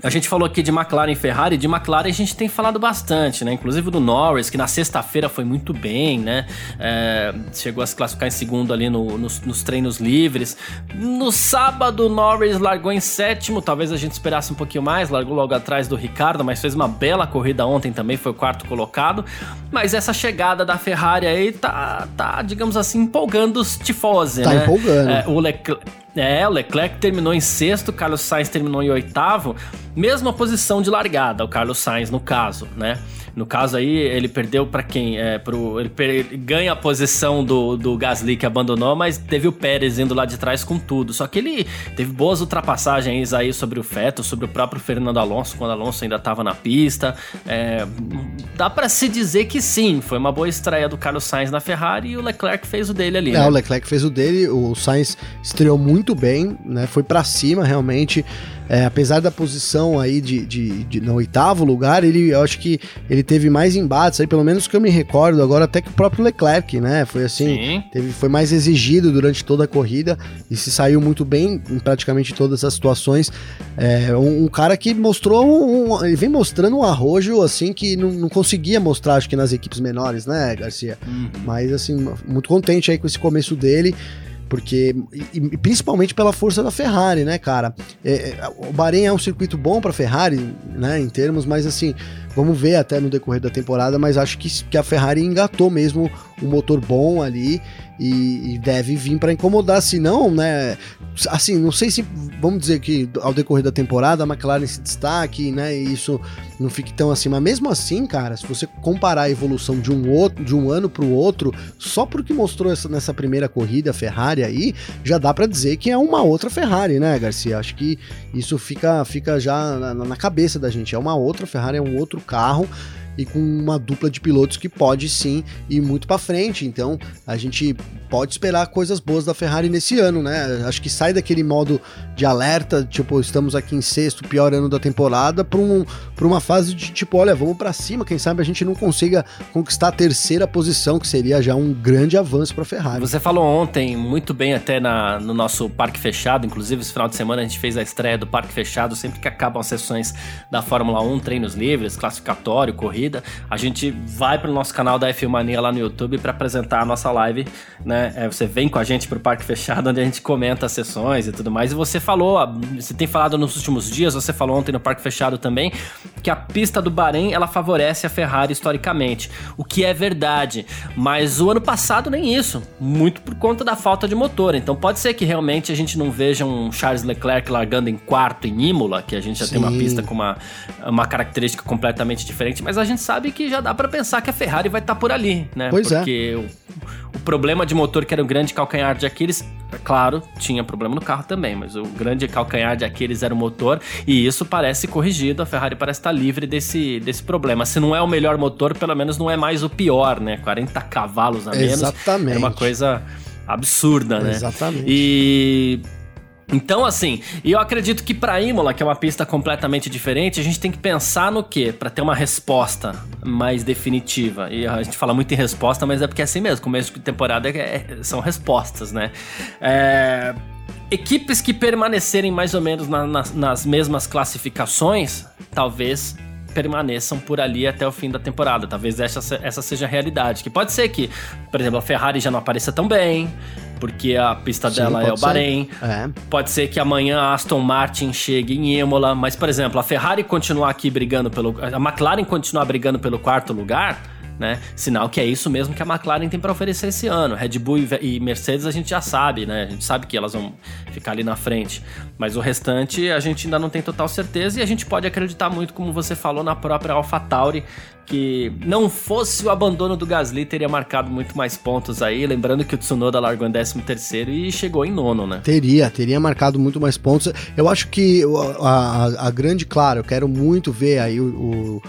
a gente falou aqui de McLaren e Ferrari, de McLaren a gente tem falado bastante, né? Inclusive do Norris, que na sexta-feira foi muito bem, né? É, chegou a se classificar em segundo ali no, nos, nos treinos livres. No sábado, o Norris largou em sétimo, talvez a gente esperasse um pouquinho mais, largou logo atrás do Ricardo, mas fez uma bela corrida ontem também, foi o quarto colocado. Mas essa chegada da Ferrari aí tá, tá digamos assim, empolgando os tifosi, tá, né? Tá empolgando. É, o Leclerc... É, o Leclerc terminou em sexto, Carlos Sainz terminou em oitavo, mesma posição de largada, o Carlos Sainz no caso, né? No caso aí, ele perdeu para quem? É, pro, ele, per, ele ganha a posição do, do Gasly, que abandonou, mas teve o Pérez indo lá de trás com tudo. Só que ele teve boas ultrapassagens aí sobre o Vettel, sobre o próprio Fernando Alonso, quando Alonso ainda estava na pista. É, dá para se dizer que sim, foi uma boa estreia do Carlos Sainz na Ferrari e o Leclerc fez o dele ali. É, né? O Leclerc fez o dele, o Sainz estreou muito bem, né? Foi para cima realmente. É, apesar da posição aí de, de, de no oitavo lugar, ele, eu acho que ele teve mais embates aí, pelo menos que eu me recordo agora, até que o próprio Leclerc, né? Foi assim, teve, foi mais exigido durante toda a corrida e se saiu muito bem em praticamente todas as situações. É, um, um cara que mostrou, um, ele vem mostrando um arrojo assim que não, não conseguia mostrar, acho que nas equipes menores, né, Garcia? Hum. Mas assim, muito contente aí com esse começo dele. Porque, e, e principalmente pela força da Ferrari, né, cara? É, o Bahrein é um circuito bom para a Ferrari, né, em termos, mas assim, vamos ver até no decorrer da temporada, mas acho que, que a Ferrari engatou mesmo um motor bom ali e, e deve vir para incomodar, se não, né, assim, não sei se, vamos dizer que ao decorrer da temporada a McLaren se destaque, né, e isso não fique tão assim, mas mesmo assim, cara, se você comparar a evolução de um, outro, de um ano para o outro, só porque mostrou essa, nessa primeira corrida a Ferrari aí, já dá pra dizer que é uma outra Ferrari, né, Garcia? Acho que isso fica, fica já na, na cabeça da gente, é uma outra Ferrari, é um outro carro e com uma dupla de pilotos que pode sim ir muito pra frente, então a gente pode esperar coisas boas da Ferrari nesse ano, né? Acho que sai daquele modo de alerta, tipo, estamos aqui em sexto, pior ano da temporada, pra, um, pra uma fase de tipo, olha, vamos pra cima, quem sabe a gente não consiga conquistar a terceira posição, que seria já um grande avanço pra Ferrari. Você falou ontem, muito bem até na, no nosso Parque Fechado, inclusive esse final de semana a gente fez a estreia do Parque Fechado, sempre que acabam as sessões da Fórmula um, treinos livres, classificatório, corrida, a gente vai para o nosso canal da F um Mania lá no YouTube para apresentar a nossa live, né? É, você vem com a gente para o Parque Fechado, onde a gente comenta as sessões e tudo mais. E você falou, você tem falado nos últimos dias, você falou ontem no Parque Fechado também, que a pista do Bahrein ela favorece a Ferrari historicamente, o que é verdade, mas o ano passado nem isso, muito por conta da falta de motor. Então pode ser que realmente a gente não veja um Charles Leclerc largando em quarto em Imola, que a gente já Sim. tem uma pista com uma, uma característica completamente diferente, mas a gente A gente sabe que já dá pra pensar que a Ferrari vai estar tá por ali, né? Pois Porque é. o, o problema de motor, que era o grande calcanhar de Aquiles, claro, tinha problema no carro também, mas o grande calcanhar de Aquiles era o motor, e isso parece corrigido, a Ferrari parece estar tá livre desse, desse problema. Se não é o melhor motor, pelo menos não é mais o pior, né? quarenta cavalos a menos. Exatamente. É uma coisa absurda, né? Exatamente. E... Então, assim, e eu acredito que para Imola, que é uma pista completamente diferente, a gente tem que pensar no quê? Para ter uma resposta mais definitiva. E a gente fala muito em resposta, mas é porque é assim mesmo. Começo de temporada é, são respostas, né? É, equipes que permanecerem mais ou menos na, nas, nas mesmas classificações, talvez... permaneçam por ali até o fim da temporada. Talvez essa, essa seja a realidade. Que pode ser que, por exemplo, a Ferrari já não apareça tão bem, porque a pista Sim, dela é o Bahrein. É. Pode ser que amanhã a Aston Martin chegue em Imola. Mas, por exemplo, a Ferrari continuar aqui brigando pelo... A McLaren continuar brigando pelo quarto lugar... Né? Sinal que é isso mesmo que a McLaren tem para oferecer esse ano. Red Bull e Mercedes a gente já sabe, né? A gente sabe que elas vão ficar ali na frente. Mas o restante a gente ainda não tem total certeza e a gente pode acreditar muito, como você falou, na própria AlphaTauri, que não fosse o abandono do Gasly teria marcado muito mais pontos aí, lembrando que o Tsunoda largou em décimo terceiro e chegou em nono, né? Teria, teria marcado muito mais pontos. Eu acho que a, a, a grande, claro, eu quero muito ver aí o, o,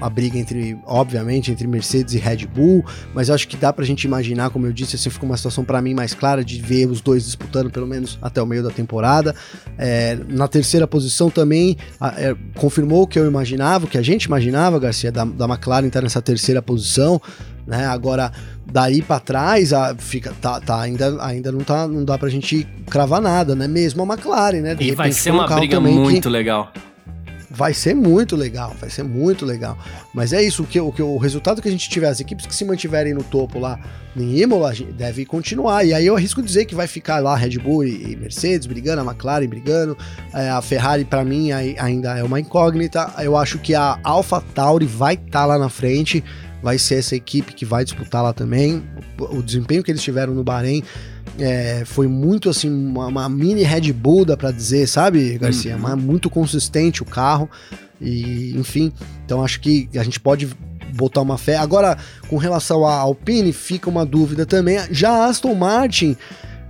a briga entre, obviamente, entre Mercedes e Red Bull, mas eu acho que dá pra gente imaginar, como eu disse, assim, ficou uma situação pra mim mais clara de ver os dois disputando pelo menos até o meio da temporada. É, na terceira posição também a, é, confirmou o que eu imaginava, o que a gente imaginava, Garcia, da da McLaren tá nessa terceira posição, né? Agora, daí para trás, a, fica, tá, tá, ainda, ainda não, tá, não dá pra gente cravar nada, né? Mesmo a McLaren, né? De e vai ser uma briga muito que... legal. Vai ser muito legal, vai ser muito legal. Mas é isso, o, que, o, que, o resultado que a gente tiver, as equipes que se mantiverem no topo lá em Imola, deve continuar. E aí eu arrisco dizer que vai ficar lá Red Bull e Mercedes brigando, a McLaren brigando, a Ferrari para mim ainda é uma incógnita. Eu acho que a AlphaTauri vai estar lá na frente, vai ser essa equipe que vai disputar lá também. O desempenho que eles tiveram no Bahrein É, foi muito assim, uma, uma mini Red Bull, dá pra dizer, sabe, Garcia? Uhum. Mas muito consistente o carro, e enfim, então acho que a gente pode botar uma fé. Agora, com relação à Alpine, fica uma dúvida também. Já a Aston Martin,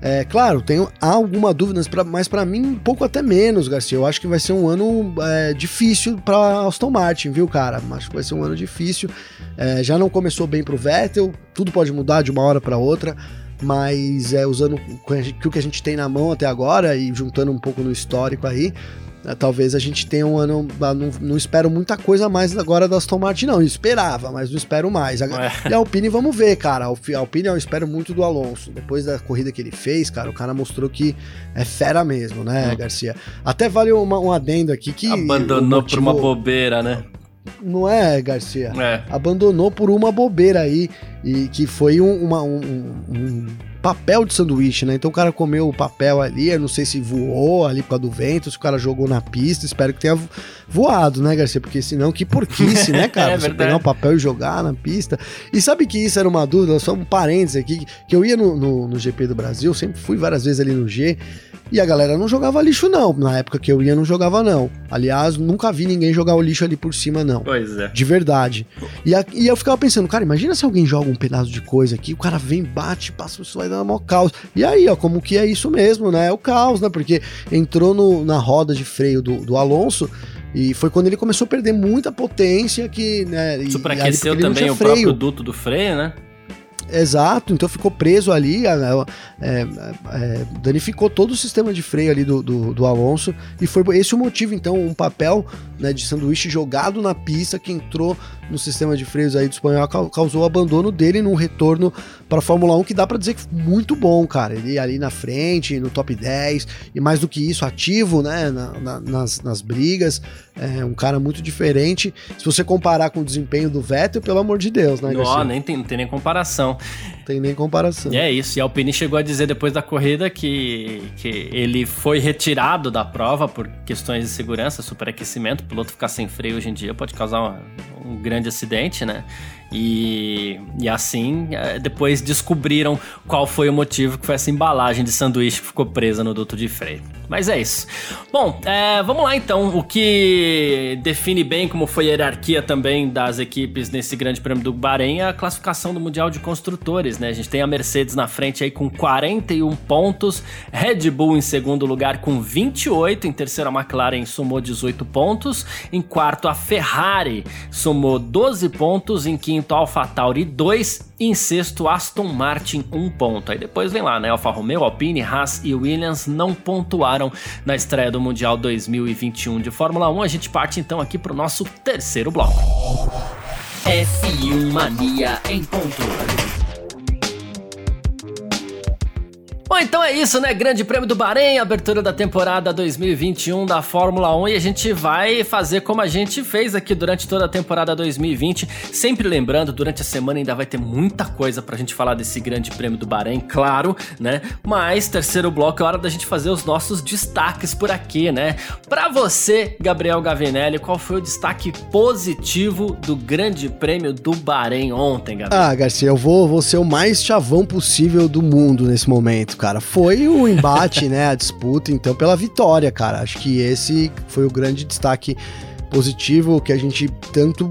é claro, tenho alguma dúvida, mas pra mim um pouco até menos, Garcia. Eu acho que vai ser um ano é, difícil pra Aston Martin, viu, cara? Acho que vai ser um ano difícil. É, já não começou bem pro Vettel, tudo pode mudar de uma hora pra outra. Mas é, usando o que a gente tem na mão até agora e juntando um pouco no histórico aí, é, talvez a gente tenha um ano... Não, não espero muita coisa mais agora da Aston Martin, não. Eu esperava, mas não espero mais. É. E a Alpine, vamos ver, cara. A Alpine eu espero muito do Alonso. Depois da corrida que ele fez, cara, o cara mostrou que é fera mesmo, né, hum. Garcia? Até vale uma, um adendo aqui que... Abandonou motivo... por uma bobeira, né? Não é, Garcia? É. Abandonou por uma bobeira aí, e que foi um, uma, um, um papel de sanduíche, né? Então o cara comeu o papel ali, eu não sei se voou ali por causa do vento, se o cara jogou na pista, espero que tenha voado, né, Garcia? Porque senão, que porquice, né, cara? É, você pegar o papel e jogar na pista. E sabe que isso era uma dúvida, só um parênteses aqui, que eu ia no, no, no G P do Brasil, sempre fui várias vezes ali no G, e a galera não jogava lixo, não. Na época que eu ia, não jogava, não. Aliás, nunca vi ninguém jogar o lixo ali por cima, não. Pois é. De verdade. E, a, e eu ficava pensando, cara, imagina se alguém joga um pedaço de coisa aqui, o cara vem, bate, passa, isso vai dar maior caos. E aí, ó, como que é isso mesmo, né? É o caos, né? Porque entrou no, na roda de freio do, do Alonso, e foi quando ele começou a perder muita potência, que, né? E, superaqueceu também o próprio duto do freio, né? Exato, então ficou preso ali, é, é, é, danificou todo o sistema de freio ali do, do, do Alonso, e foi esse o motivo, então, um papel, né, de sanduíche jogado na pista que entrou no sistema de freios aí do espanhol, causou o abandono dele num retorno para a Fórmula um, que dá para dizer que foi muito bom, cara, ele ali na frente, no top dez, e mais do que isso, ativo, né, na, na, nas, nas brigas, é um cara muito diferente, se você comparar com o desempenho do Vettel, pelo amor de Deus, né, Garcia? Não, nem tem, não tem nem comparação. Não tem nem comparação. E é isso, e a Alpine chegou a dizer depois da corrida que, que ele foi retirado da prova por questões de segurança, superaquecimento, o piloto ficar sem freio hoje em dia pode causar uma, um grande acidente, né? E, e assim, depois descobriram qual foi o motivo, que foi essa embalagem de sanduíche que ficou presa no duto de freio. Mas é isso. Bom, é, vamos lá então. O que define bem como foi a hierarquia também das equipes nesse Grande Prêmio do Bahrein é a classificação do Mundial de Construtores, né? A gente tem a Mercedes na frente aí com quarenta e um pontos, Red Bull em segundo lugar com vinte e oito, em terceiro a McLaren somou dezoito pontos, em quarto a Ferrari somou doze pontos, em quinto quinto, AlphaTauri dois, e em sexto, Aston Martin um ponto. Aí depois vem lá, né? Alfa Romeo, Alpine, Haas e Williams não pontuaram na estreia do Mundial dois mil e vinte e um de Fórmula um. A gente parte então aqui para o nosso terceiro bloco. F um Mania em ponto. Bom, então é isso, né? Grande Prêmio do Bahrein, abertura da temporada dois mil e vinte e um da Fórmula um, e a gente vai fazer como a gente fez aqui durante toda a temporada dois mil e vinte, sempre lembrando, durante a semana ainda vai ter muita coisa pra gente falar desse Grande Prêmio do Bahrein, claro, né? Mas terceiro bloco é hora da gente fazer os nossos destaques por aqui, né? Pra você, Gabriel Gavinelli, qual foi o destaque positivo do Grande Prêmio do Bahrein ontem, Gabriel? Ah, Garcia, eu vou, vou ser o mais chavão possível do mundo nesse momento, cara, foi o embate, né, a disputa, então, pela vitória, cara, acho que esse foi o grande destaque positivo que a gente tanto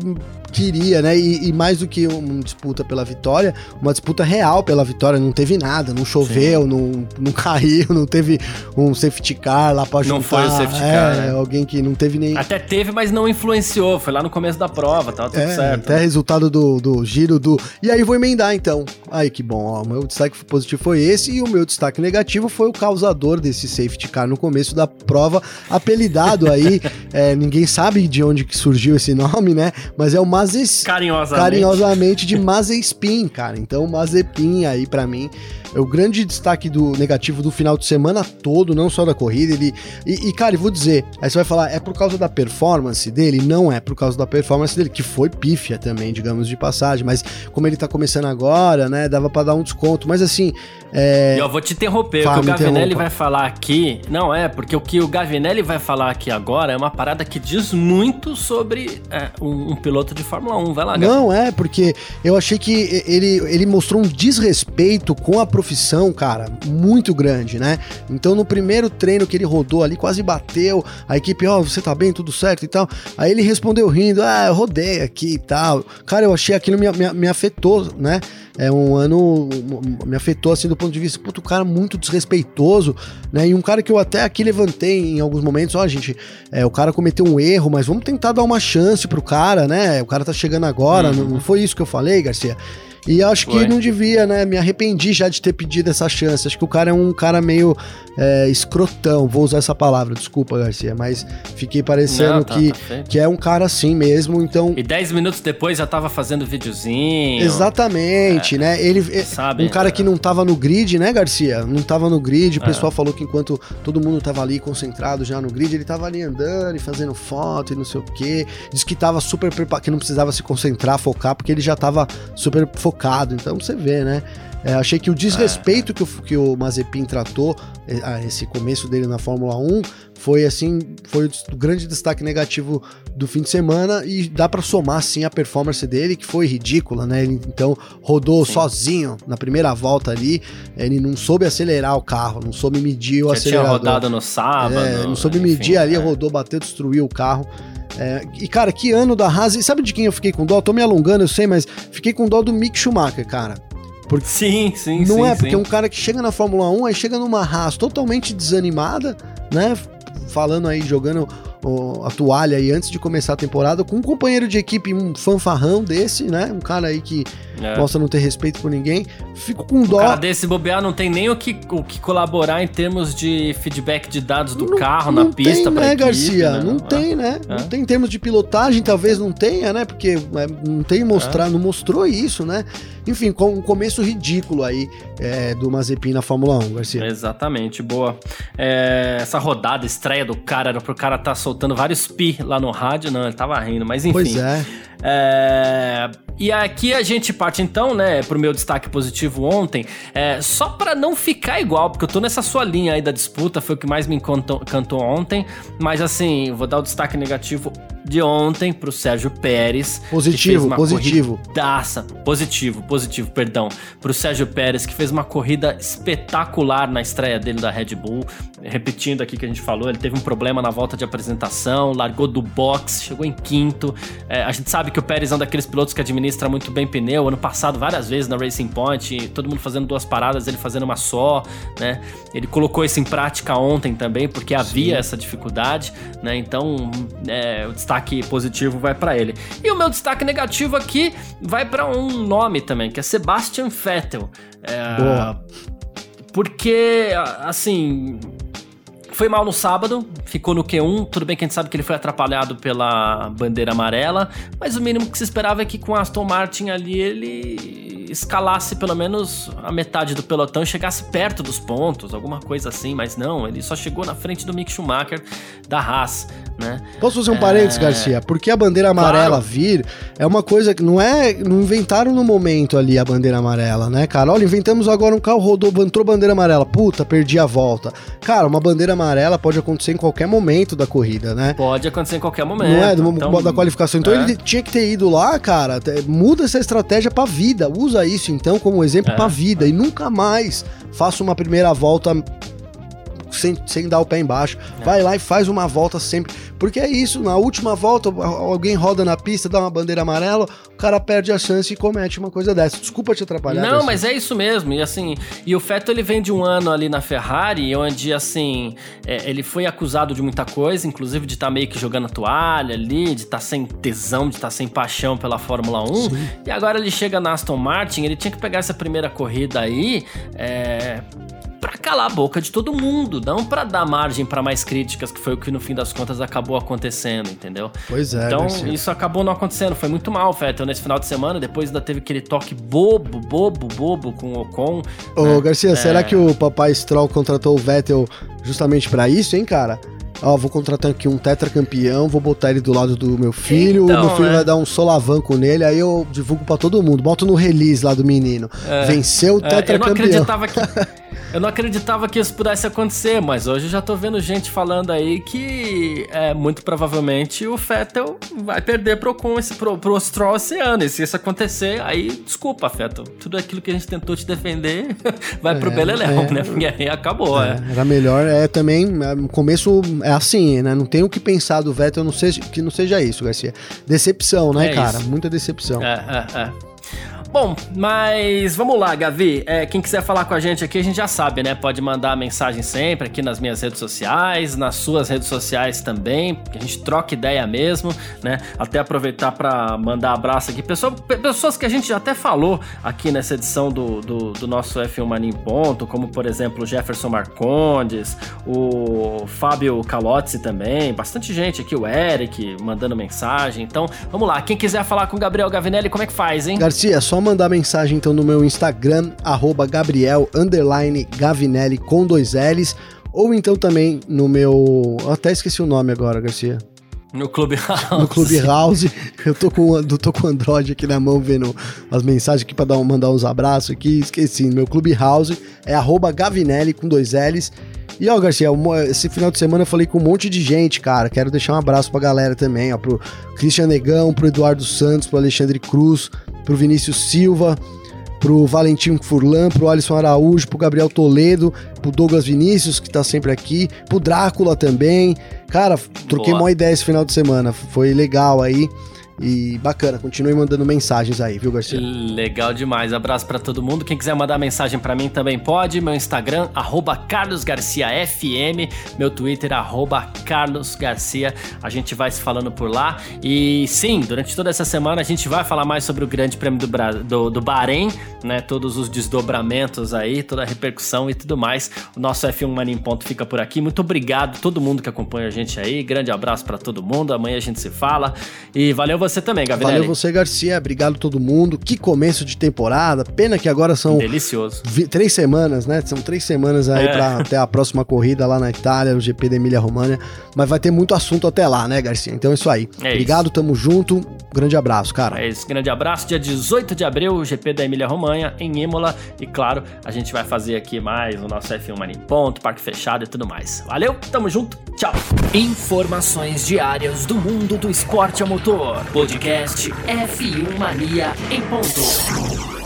queria, né, e, e mais do que uma disputa pela vitória, uma disputa real pela vitória, não teve nada, não choveu, não, não caiu, não teve um safety car lá pra juntar. Não foi o safety é, car, né? Alguém que não teve nem... Até teve, mas não influenciou, foi lá no começo da prova, tava tudo é, certo. Até né? Resultado do, do giro do... E aí vou emendar, então. Aí, que bom, ó, o meu destaque positivo foi esse, e o meu destaque negativo foi o causador desse safety car no começo da prova, apelidado aí, é, ninguém sabe de onde que surgiu esse nome, né, mas é o Mazes... Carinhosamente. Carinhosamente de Mazepin, cara. Então, Mazepin aí, pra mim, é o grande destaque do negativo do final de semana todo, não só da corrida. Ele... E, e, cara, eu vou dizer, aí você vai falar, é por causa da performance dele? Não é por causa da performance dele, que foi pífia também, digamos de passagem, mas como ele tá começando agora, né? né? Dava pra dar um desconto, mas assim... É... E eu vou te interromper, Fala, o que o Gavinelli vai falar aqui... Não, é, porque o que o Gavinelli vai falar aqui agora é uma parada que diz muito sobre é, um, um piloto de Fórmula um, vai lá, Gavinelli. Não, é, porque eu achei que ele, ele mostrou um desrespeito com a profissão, cara, muito grande, né? Então no primeiro treino que ele rodou ali, quase bateu, a equipe, ó, oh, você tá bem, tudo certo e tal... Aí ele respondeu rindo, ah, eu rodei aqui e tal... Cara, eu achei aquilo me, me, me afetou, né? É um ano... Me afetou, assim, do ponto de vista... Puto, um cara muito desrespeitoso, né? E um cara que eu até aqui levantei em alguns momentos... Ó, gente, é, o cara cometeu um erro... Mas vamos tentar dar uma chance pro cara, né? O cara tá chegando agora... Uhum. Não, não foi isso que eu falei, Garcia? E acho foi. que não devia, né? Me arrependi já de ter pedido essa chance. Acho que o cara é um cara meio é, escrotão. Vou usar essa palavra, desculpa, Garcia. Mas fiquei parecendo não, tá, que, tá que é um cara assim mesmo, então... E dez minutos depois já tava fazendo videozinho. Exatamente, é, né? Ele, ele sabe, um cara é. que não tava no grid, né, Garcia? Não tava no grid. O pessoal é. falou que enquanto todo mundo tava ali concentrado já no grid, ele tava ali andando e fazendo foto e não sei o quê. Diz que tava super preparado, que não precisava se concentrar, focar, porque ele já tava super focado. Então você vê, né? É, achei que o desrespeito é. que, o, que o Mazepin tratou, esse começo dele na Fórmula um, foi assim, foi o grande destaque negativo do fim de semana, e dá pra somar, sim, a performance dele, que foi ridícula, né? Ele, então, rodou sim. sozinho na primeira volta ali, ele não soube acelerar o carro, não soube medir o Já acelerador. Tinha rodado no sábado. É, não soube enfim, medir ali, é. rodou, bateu, destruiu o carro. É, e, cara, que ano da Haas... E sabe de quem eu fiquei com dó? Tô me alongando, eu sei, mas fiquei com dó do Mick Schumacher, cara. Porque sim, sim, não sim. Não é, sim. porque um cara que chega na Fórmula um, aí chega numa Haas totalmente desanimada, né? Falando aí, jogando ó, a toalha aí antes de começar a temporada, com um companheiro de equipe, um fanfarrão desse, né? Um cara aí que é. mostra não ter respeito por ninguém. Fico com dó. O cara desse bobear não tem nem o que, o que colaborar em termos de feedback de dados do não, carro não na tem, pista pra né, equipe, Garcia? Né? Não, não tem, é. né? É. Não tem em termos de pilotagem, talvez não tenha, né? Porque não tem mostrar, é. não mostrou isso, né? Enfim, com um começo ridículo aí é, do Mazepin na Fórmula um, Garcia. Exatamente, boa. É, essa rodada, estreia do cara, era pro cara estar tá soltando vários pi lá no rádio, não, ele tava rindo, mas enfim. Pois é. é... E aqui a gente parte então, né, pro meu destaque positivo ontem, é, só pra não ficar igual, porque eu tô nessa sua linha aí da disputa, foi o que mais me encantou, encantou ontem, mas assim, vou dar o destaque negativo de ontem pro Sérgio Pérez. Positivo, positivo. Corridaça, positivo, positivo, perdão. Pro Sérgio Pérez, que fez uma corrida espetacular na estreia dele da Red Bull. Repetindo aqui o que a gente falou, ele teve um problema na volta de apresentação, largou do box, chegou em quinto. É, a gente sabe que o Pérez é um daqueles pilotos que administra muito bem pneu. Ano passado, várias vezes na Racing Point, todo mundo fazendo duas paradas, ele fazendo uma só, né? Ele colocou isso em prática ontem também, porque Sim. havia essa dificuldade, né? Então, é, o destaque Destaque positivo vai para ele. E o meu destaque negativo aqui vai para um nome também, que é Sebastian Vettel. É, Boa. Porque, assim, foi mal no sábado, ficou no Q um, tudo bem que a gente sabe que ele foi atrapalhado pela bandeira amarela, mas o mínimo que se esperava é que com a Aston Martin ali ele escalasse pelo menos a metade do pelotão e chegasse perto dos pontos, alguma coisa assim, mas não, ele só chegou na frente do Mick Schumacher da Haas, né? Posso fazer um é... parênteses, Garcia? Porque a bandeira amarela claro. vir é uma coisa que não é, não inventaram no momento ali a bandeira amarela, né, cara? Olha, inventamos agora um carro, rodou, entrou bandeira amarela, puta, perdi a volta. Cara, uma bandeira amarela Amarela pode acontecer em qualquer momento da corrida, né? Pode acontecer em qualquer momento. Não é? Do, então, da qualificação. Então é. ele tinha que ter ido lá, cara. Muda essa estratégia pra vida. Usa isso, então, como exemplo é. pra vida. É. E nunca mais faça uma primeira volta sem, sem dar o pé embaixo. É. Vai lá e faz uma volta sempre. Porque é isso, na última volta, alguém roda na pista, dá uma bandeira amarela, o cara perde a chance e comete uma coisa dessa. Desculpa te atrapalhar. Não, assim. mas é isso mesmo. E assim, e o Vettel, ele vem de um ano ali na Ferrari, onde assim, é, ele foi acusado de muita coisa, inclusive de estar tá meio que jogando a toalha ali, de estar tá sem tesão, de estar tá sem paixão pela Fórmula um. Sim. E agora ele chega na Aston Martin, ele tinha que pegar essa primeira corrida aí, é... pra calar a boca de todo mundo, não pra dar margem pra mais críticas, que foi o que no fim das contas acabou acontecendo, entendeu? Pois é. Então Garcia. isso acabou não acontecendo, foi muito mal, Vettel, nesse final de semana. Depois ainda teve aquele toque bobo, bobo, bobo com o Ocon. Ô né? Garcia, é... será que o papai Stroll contratou o Vettel justamente pra isso, hein, cara? ó, vou contratar aqui um tetracampeão, vou botar ele do lado do meu filho, então, meu filho é. vai dar um solavanco nele, aí eu divulgo pra todo mundo, boto no release lá do menino, é. venceu o é. tetracampeão. Eu não acreditava que... Eu não acreditava que isso pudesse acontecer, mas hoje eu já tô vendo gente falando aí que é, muito provavelmente o Vettel vai perder pro, Ocon esse, pro, pro Stroll esse ano, e se isso acontecer, aí desculpa, Vettel, tudo aquilo que a gente tentou te defender vai é, pro Beleléu, é, né, e aí acabou. É, é. Era melhor, é também, no começo é assim, né, não tem o que pensar do Vettel, não seja, que não seja isso, Garcia. Decepção, né, é cara, isso. muita decepção. É, é, é. Bom, mas vamos lá, Gavi, é, quem quiser falar com a gente aqui, a gente já sabe, né, pode mandar mensagem sempre aqui nas minhas redes sociais, nas suas redes sociais também, que a gente troca ideia mesmo, né, até aproveitar para mandar abraço aqui, pessoa, pessoas que a gente já até falou aqui nessa edição do, do, do nosso F um Mania em Ponto, como por exemplo o Jefferson Marcondes, o Fábio Calozzi também, bastante gente aqui, o Eric mandando mensagem, então vamos lá, quem quiser falar com o Gabriel Gavinelli, como é que faz, hein? Garcia, só mandar mensagem então no meu Instagram, arroba Gabriel underline Gavinelli com dois L's, ou então também no meu, eu até esqueci o nome agora, Garcia. No Clubhouse. No Clubhouse. Eu tô com, eu tô com o Android aqui na mão vendo as mensagens aqui pra dar, mandar uns abraços aqui, esqueci, no meu Clubhouse é arroba Gavinelli com dois L's. E ó, Garcia, esse final de semana eu falei com um monte de gente, cara, quero deixar um abraço pra galera também, ó, pro Christian Negão, pro Eduardo Santos, pro Alexandre Cruz, pro Vinícius Silva, pro Valentim Furlan, pro Alisson Araújo, pro Gabriel Toledo, pro Douglas Vinícius, que tá sempre aqui, pro Drácula também, cara, troquei uma ideia esse final de semana, foi legal aí. E bacana, continue mandando mensagens aí, viu, Garcia? Legal demais, abraço pra todo mundo. Quem quiser mandar mensagem pra mim também pode. Meu Instagram, arroba carlos garcia f m. Meu Twitter, arroba carlos garcia. A gente vai se falando por lá. E sim, durante toda essa semana a gente vai falar mais sobre o Grande Prêmio do, Bra... do, do Bahrein, né? Todos os desdobramentos aí, toda a repercussão e tudo mais. O nosso F um Mania em Ponto fica por aqui. Muito obrigado a todo mundo que acompanha a gente aí. Grande abraço pra todo mundo. Amanhã a gente se fala. E valeu você também, Gabriel. Valeu você, Garcia. Obrigado todo mundo. Que começo de temporada. Pena que agora são... Delicioso. Vi- três semanas, né? São três semanas aí é. pra até a próxima corrida lá na Itália, o G P da Emília-România. Mas vai ter muito assunto até lá, né, Garcia? Então é isso aí. É Obrigado, isso. Tamo junto. Grande abraço, cara. É isso, grande abraço. Dia dezoito de abril, o G P da Emília-România em Imola. E claro, a gente vai fazer aqui mais o nosso F um Mania em Ponto, Parque Fechado e tudo mais. Valeu, tamo junto. Tchau. Informações diárias do mundo do esporte a motor. Podcast F um Mania em Ponto.